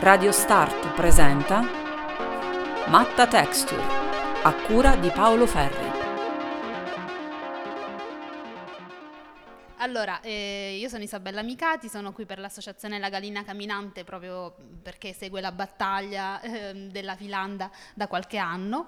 Radio Start presenta Matta Texture, a cura di Paolo Ferri. Allora, io sono Isabella Micati, sono qui per l'associazione La Galina Caminante proprio perché segue la battaglia della filanda da qualche anno.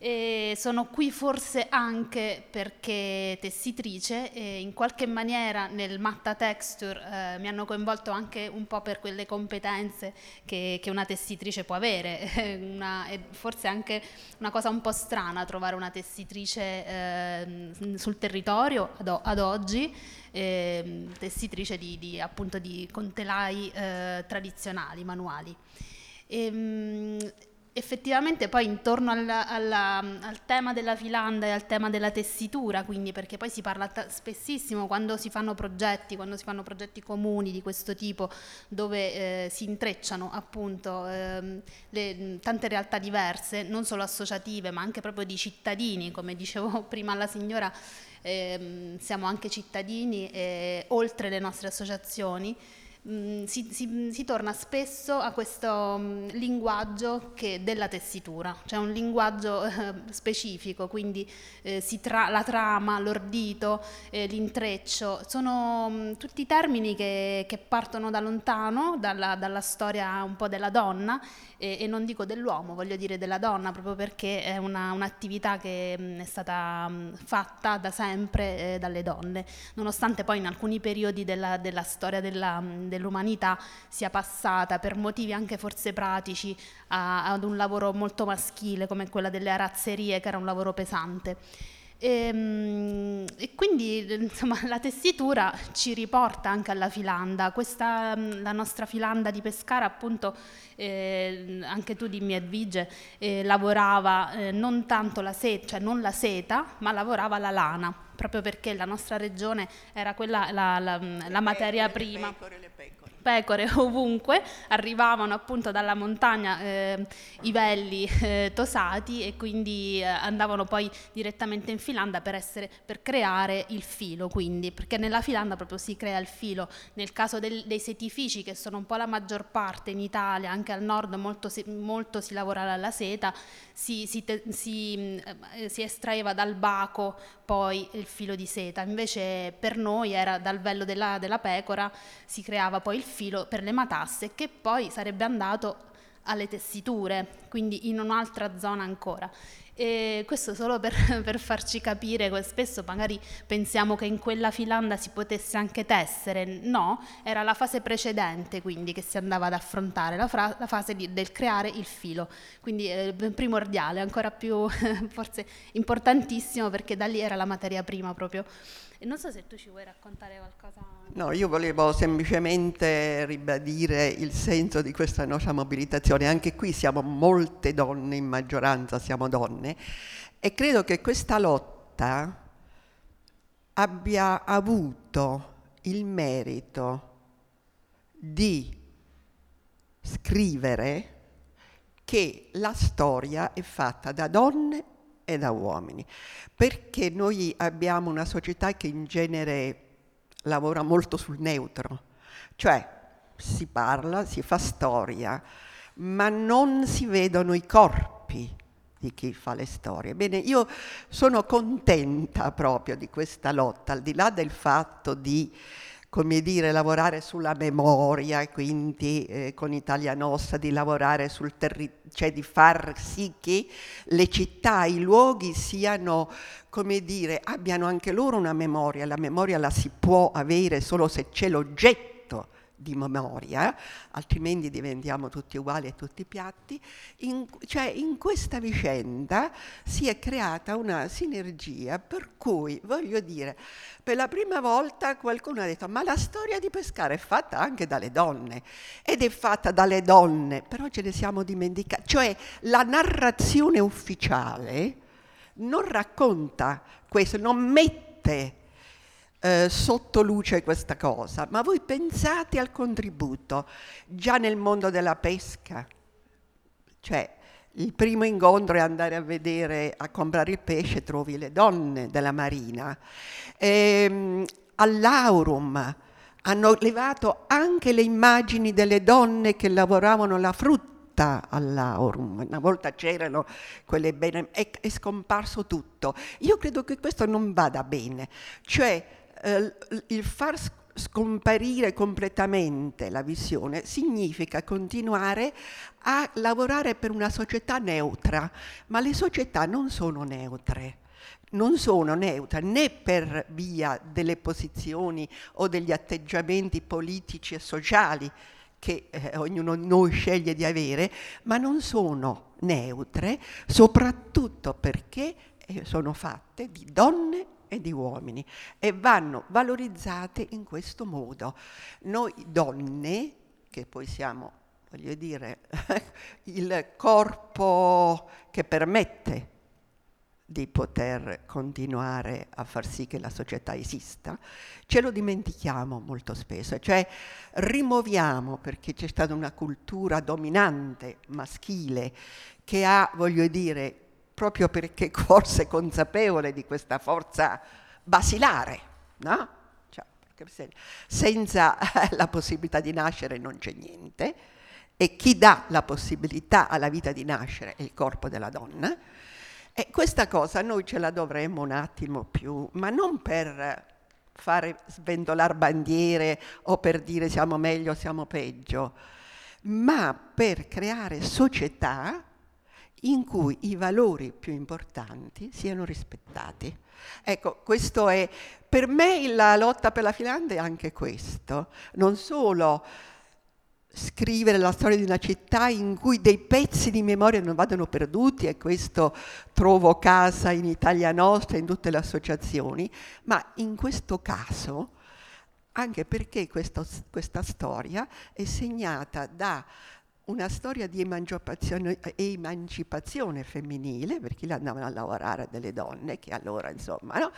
E sono qui forse anche perché tessitrice e in qualche maniera nel Matta Texture mi hanno coinvolto anche un po' per quelle competenze che una tessitrice può avere. È forse anche una cosa un po' strana trovare una tessitrice sul territorio ad oggi, tessitrice di contelai tradizionali, manuali. Effettivamente poi intorno al tema della filanda e al tema della tessitura, quindi, perché poi si parla spessissimo quando si fanno progetti comuni di questo tipo, dove si intrecciano appunto tante realtà diverse, non solo associative ma anche proprio di cittadini. Come dicevo prima alla signora, siamo anche cittadini oltre le nostre associazioni. Si torna spesso a questo linguaggio della tessitura, cioè un linguaggio specifico, quindi la trama, l'ordito, l'intreccio, sono tutti termini che partono da lontano, dalla storia un po' della donna e non dico dell'uomo, voglio dire della donna, proprio perché è un'attività che è stata fatta da sempre dalle donne, nonostante poi in alcuni periodi della storia dell'umanità sia passata per motivi anche forse pratici ad un lavoro molto maschile come quella delle arazzerie, che era un lavoro pesante. E quindi insomma, la tessitura ci riporta anche alla filanda. Questa la nostra filanda di Pescara, appunto, anche tu dimmi Edvige, lavorava non tanto la seta, cioè non la seta, ma lavorava la lana, proprio perché la nostra regione era quella la materia prima. Le pecore ovunque arrivavano appunto dalla montagna, i velli tosati, e quindi andavano poi direttamente in filanda per creare il filo, quindi, perché nella filanda proprio si crea il filo. Nel caso dei setifici, che sono un po' la maggior parte in Italia, anche al nord molto si lavorava alla seta, si estraeva dal baco poi il filo di seta, invece per noi era dal vello della pecora, si creava poi il filo per le matasse, che poi sarebbe andato alle tessiture, quindi in un'altra zona ancora. E questo solo per farci capire, spesso magari pensiamo che in quella filanda si potesse anche tessere, no, era la fase precedente, quindi, che si andava ad affrontare, la fase del creare il filo, quindi primordiale, ancora più forse importantissimo, perché da lì era la materia prima proprio. E non so se tu ci vuoi raccontare qualcosa. No, io volevo semplicemente ribadire il senso di questa nostra mobilitazione. Anche qui siamo molte donne, in maggioranza siamo donne, e credo che questa lotta abbia avuto il merito di scrivere che la storia è fatta da donne e da uomini, perché noi abbiamo una società che in genere lavora molto sul neutro, cioè si parla, si fa storia, ma non si vedono i corpi di chi fa le storie. Bene, io sono contenta proprio di questa lotta, al di là del fatto di, come dire, lavorare sulla memoria, e quindi con Italia Nostra di lavorare cioè di far sì che le città, i luoghi siano, come dire, abbiano anche loro una memoria. La memoria la si può avere solo se c'è l'oggetto di memoria, altrimenti diventiamo tutti uguali e tutti piatti. In questa vicenda si è creata una sinergia, per cui, voglio dire, per la prima volta qualcuno ha detto: ma la storia di Pescara è fatta anche dalle donne, ed è fatta dalle donne, però ce ne siamo dimenticati, cioè la narrazione ufficiale non racconta questo, non mette sotto luce questa cosa. Ma voi pensate al contributo già nel mondo della pesca, cioè il primo incontro è andare a vedere, a comprare il pesce, trovi le donne della marina, all'aurum, hanno levato anche le immagini delle donne che lavoravano la frutta all'aurum. Una volta c'erano quelle bene, è scomparso tutto. Io credo che questo non vada bene, cioè il far scomparire completamente la visione significa continuare a lavorare per una società neutra, ma le società non sono neutre. Non sono neutra né per via delle posizioni o degli atteggiamenti politici e sociali che ognuno di noi sceglie di avere, ma non sono neutre soprattutto perché sono fatte di donne e di uomini e vanno valorizzate in questo modo. Noi donne, che poi siamo, voglio dire, il corpo che permette di poter continuare a far sì che la società esista, ce lo dimentichiamo molto spesso, cioè rimuoviamo, perché c'è stata una cultura dominante maschile che ha, voglio dire, proprio perché forse consapevole di questa forza basilare, no? Cioè, senza la possibilità di nascere non c'è niente, e chi dà la possibilità alla vita di nascere è il corpo della donna. E questa cosa noi ce la dovremmo un attimo più, ma non per fare sventolare bandiere o per dire siamo meglio o siamo peggio, ma per creare società in cui i valori più importanti siano rispettati. Ecco, questo è, per me la lotta per la Finlandia è anche questo, non solo scrivere la storia di una città in cui dei pezzi di memoria non vadano perduti, e questo trovo casa in Italia Nostra, in tutte le associazioni, ma in questo caso anche perché questa storia è segnata da una storia di emancipazione femminile, perché là andavano a lavorare delle donne che allora, insomma, no?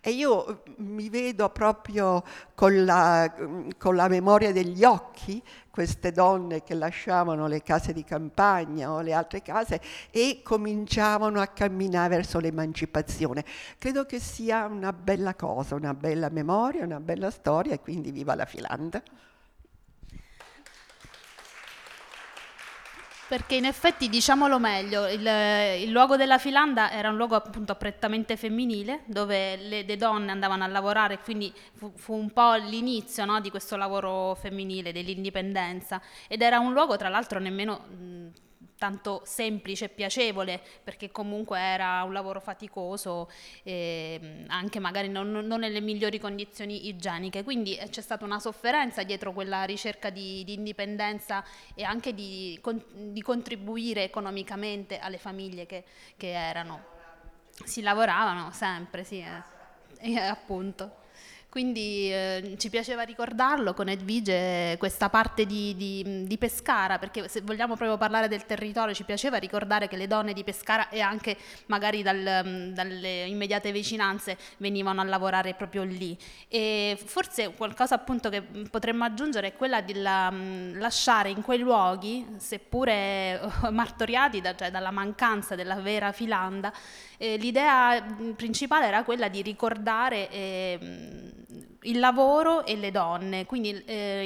E io mi vedo proprio con la memoria degli occhi queste donne che lasciavano le case di campagna o le altre case e cominciavano a camminare verso l'emancipazione. Credo che sia una bella cosa, una bella memoria, una bella storia, e quindi viva la Finlandia. Perché in effetti, diciamolo meglio, il luogo della Filanda era un luogo appunto prettamente femminile, dove le donne andavano a lavorare, quindi fu un po' l'inizio, no, di questo lavoro femminile, dell'indipendenza, ed era un luogo tra l'altro nemmeno tanto semplice e piacevole, perché comunque era un lavoro faticoso, anche magari non nelle migliori condizioni igieniche, quindi c'è stata una sofferenza dietro quella ricerca di indipendenza e anche di contribuire economicamente alle famiglie che erano. Si lavoravano sempre, sì, appunto. Quindi ci piaceva ricordarlo con Edvige, questa parte di Pescara, perché se vogliamo proprio parlare del territorio, ci piaceva ricordare che le donne di Pescara e anche magari dalle immediate vicinanze venivano a lavorare proprio lì. E forse qualcosa appunto che potremmo aggiungere è quella di lasciare in quei luoghi, seppure martoriati cioè dalla mancanza della vera Filanda, l'idea principale era quella di ricordare il lavoro e le donne, quindi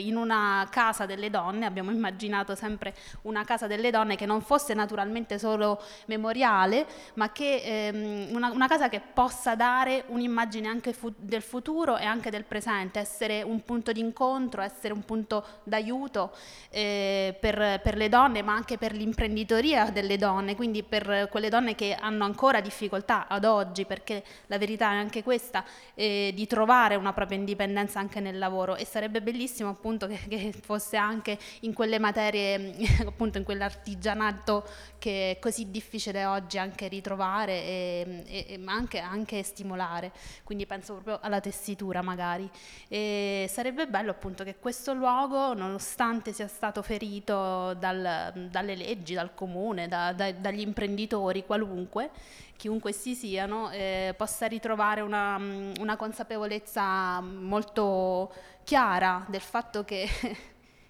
in una casa delle donne abbiamo immaginato sempre una casa delle donne che non fosse naturalmente solo memoriale, ma che una casa che possa dare un'immagine anche del futuro e anche del presente, essere un punto d'incontro, essere un punto d'aiuto per le donne, ma anche per l'imprenditoria delle donne, quindi per quelle donne che hanno ancora difficoltà ad oggi, perché la verità è anche questa, di trovare una propria indipendenza anche nel lavoro, e sarebbe bellissimo appunto che fosse anche in quelle materie, appunto in quell'artigianato che è così difficile oggi anche ritrovare e anche stimolare, quindi penso proprio alla tessitura magari, e sarebbe bello appunto che questo luogo, nonostante sia stato ferito dalle leggi, dal comune, dagli imprenditori, chiunque essi siano, possa ritrovare una consapevolezza molto chiara del fatto che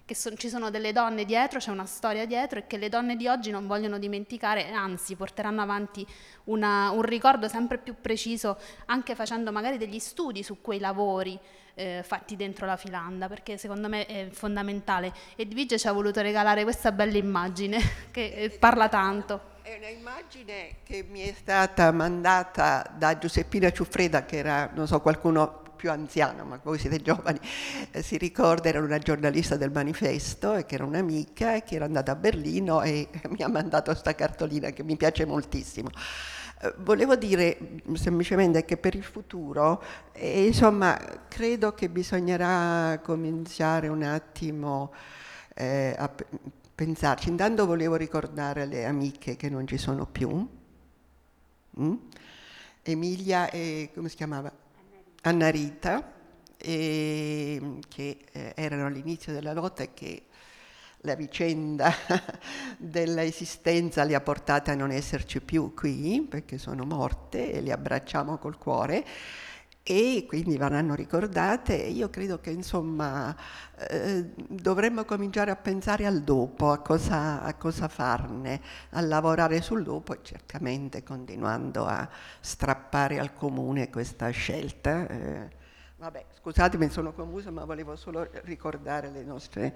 che ci sono delle donne dietro, c'è una storia dietro, e che le donne di oggi non vogliono dimenticare, anzi porteranno avanti un ricordo sempre più preciso, anche facendo magari degli studi su quei lavori fatti dentro la Filanda, perché secondo me è fondamentale. Edvige ci ha voluto regalare questa bella immagine che parla tanto. È una immagine che mi è stata mandata da Giuseppina Ciuffreda, che era, non so, qualcuno più anziano, ma voi siete giovani, si ricorda, era una giornalista del Manifesto e che era un'amica e che era andata a Berlino e mi ha mandato questa cartolina che mi piace moltissimo. Volevo dire semplicemente che per il futuro, insomma, credo che bisognerà cominciare un attimo a pensarci. Intanto volevo ricordare le amiche che non ci sono più, Emilia e come si chiamava? Anna Rita, che erano all'inizio della lotta e che la vicenda dell'esistenza le ha portate a non esserci più qui, perché sono morte, e le abbracciamo col cuore, e quindi verranno ricordate. Io credo che, insomma, dovremmo cominciare a pensare al dopo, a cosa farne, a lavorare sul dopo, e certamente continuando a strappare al comune questa scelta. Vabbè, scusatemi, sono confusa, ma volevo solo ricordare le nostre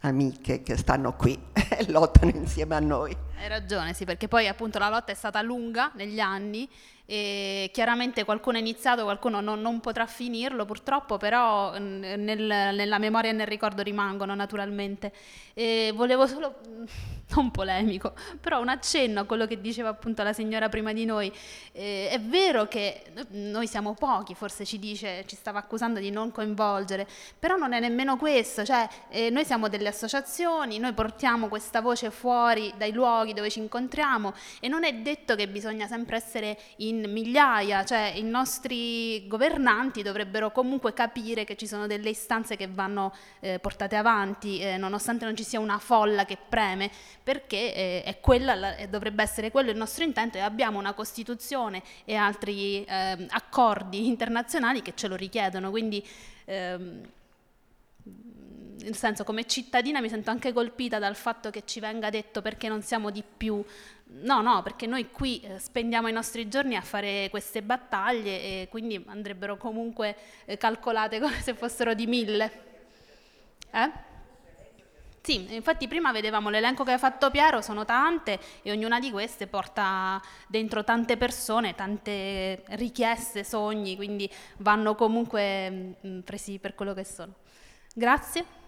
amiche che stanno qui e lottano insieme a noi. Hai ragione, sì, perché poi appunto la lotta è stata lunga negli anni e chiaramente qualcuno è iniziato, qualcuno non potrà finirlo purtroppo, però nella memoria e nel ricordo rimangono naturalmente. E volevo solo, non polemico, però un accenno a quello che diceva appunto la signora prima di noi. È vero che noi siamo pochi, forse ci stava accusando di non coinvolgere, però non è nemmeno questo, cioè noi siamo delle associazioni, noi portiamo questa voce fuori dai luoghi dove ci incontriamo e non è detto che bisogna sempre essere in migliaia, cioè i nostri governanti dovrebbero comunque capire che ci sono delle istanze che vanno portate avanti, nonostante non ci sia una folla che preme, perché è quella, dovrebbe essere quello il nostro intento, e abbiamo una Costituzione e altri accordi internazionali che ce lo richiedono, quindi nel senso, come cittadina mi sento anche colpita dal fatto che ci venga detto perché non siamo di più. No, perché noi qui spendiamo i nostri giorni a fare queste battaglie e quindi andrebbero comunque calcolate come se fossero di 1000. Sì, infatti prima vedevamo l'elenco che ha fatto Piero, sono tante e ognuna di queste porta dentro tante persone, tante richieste, sogni, quindi vanno comunque presi per quello che sono. Grazie.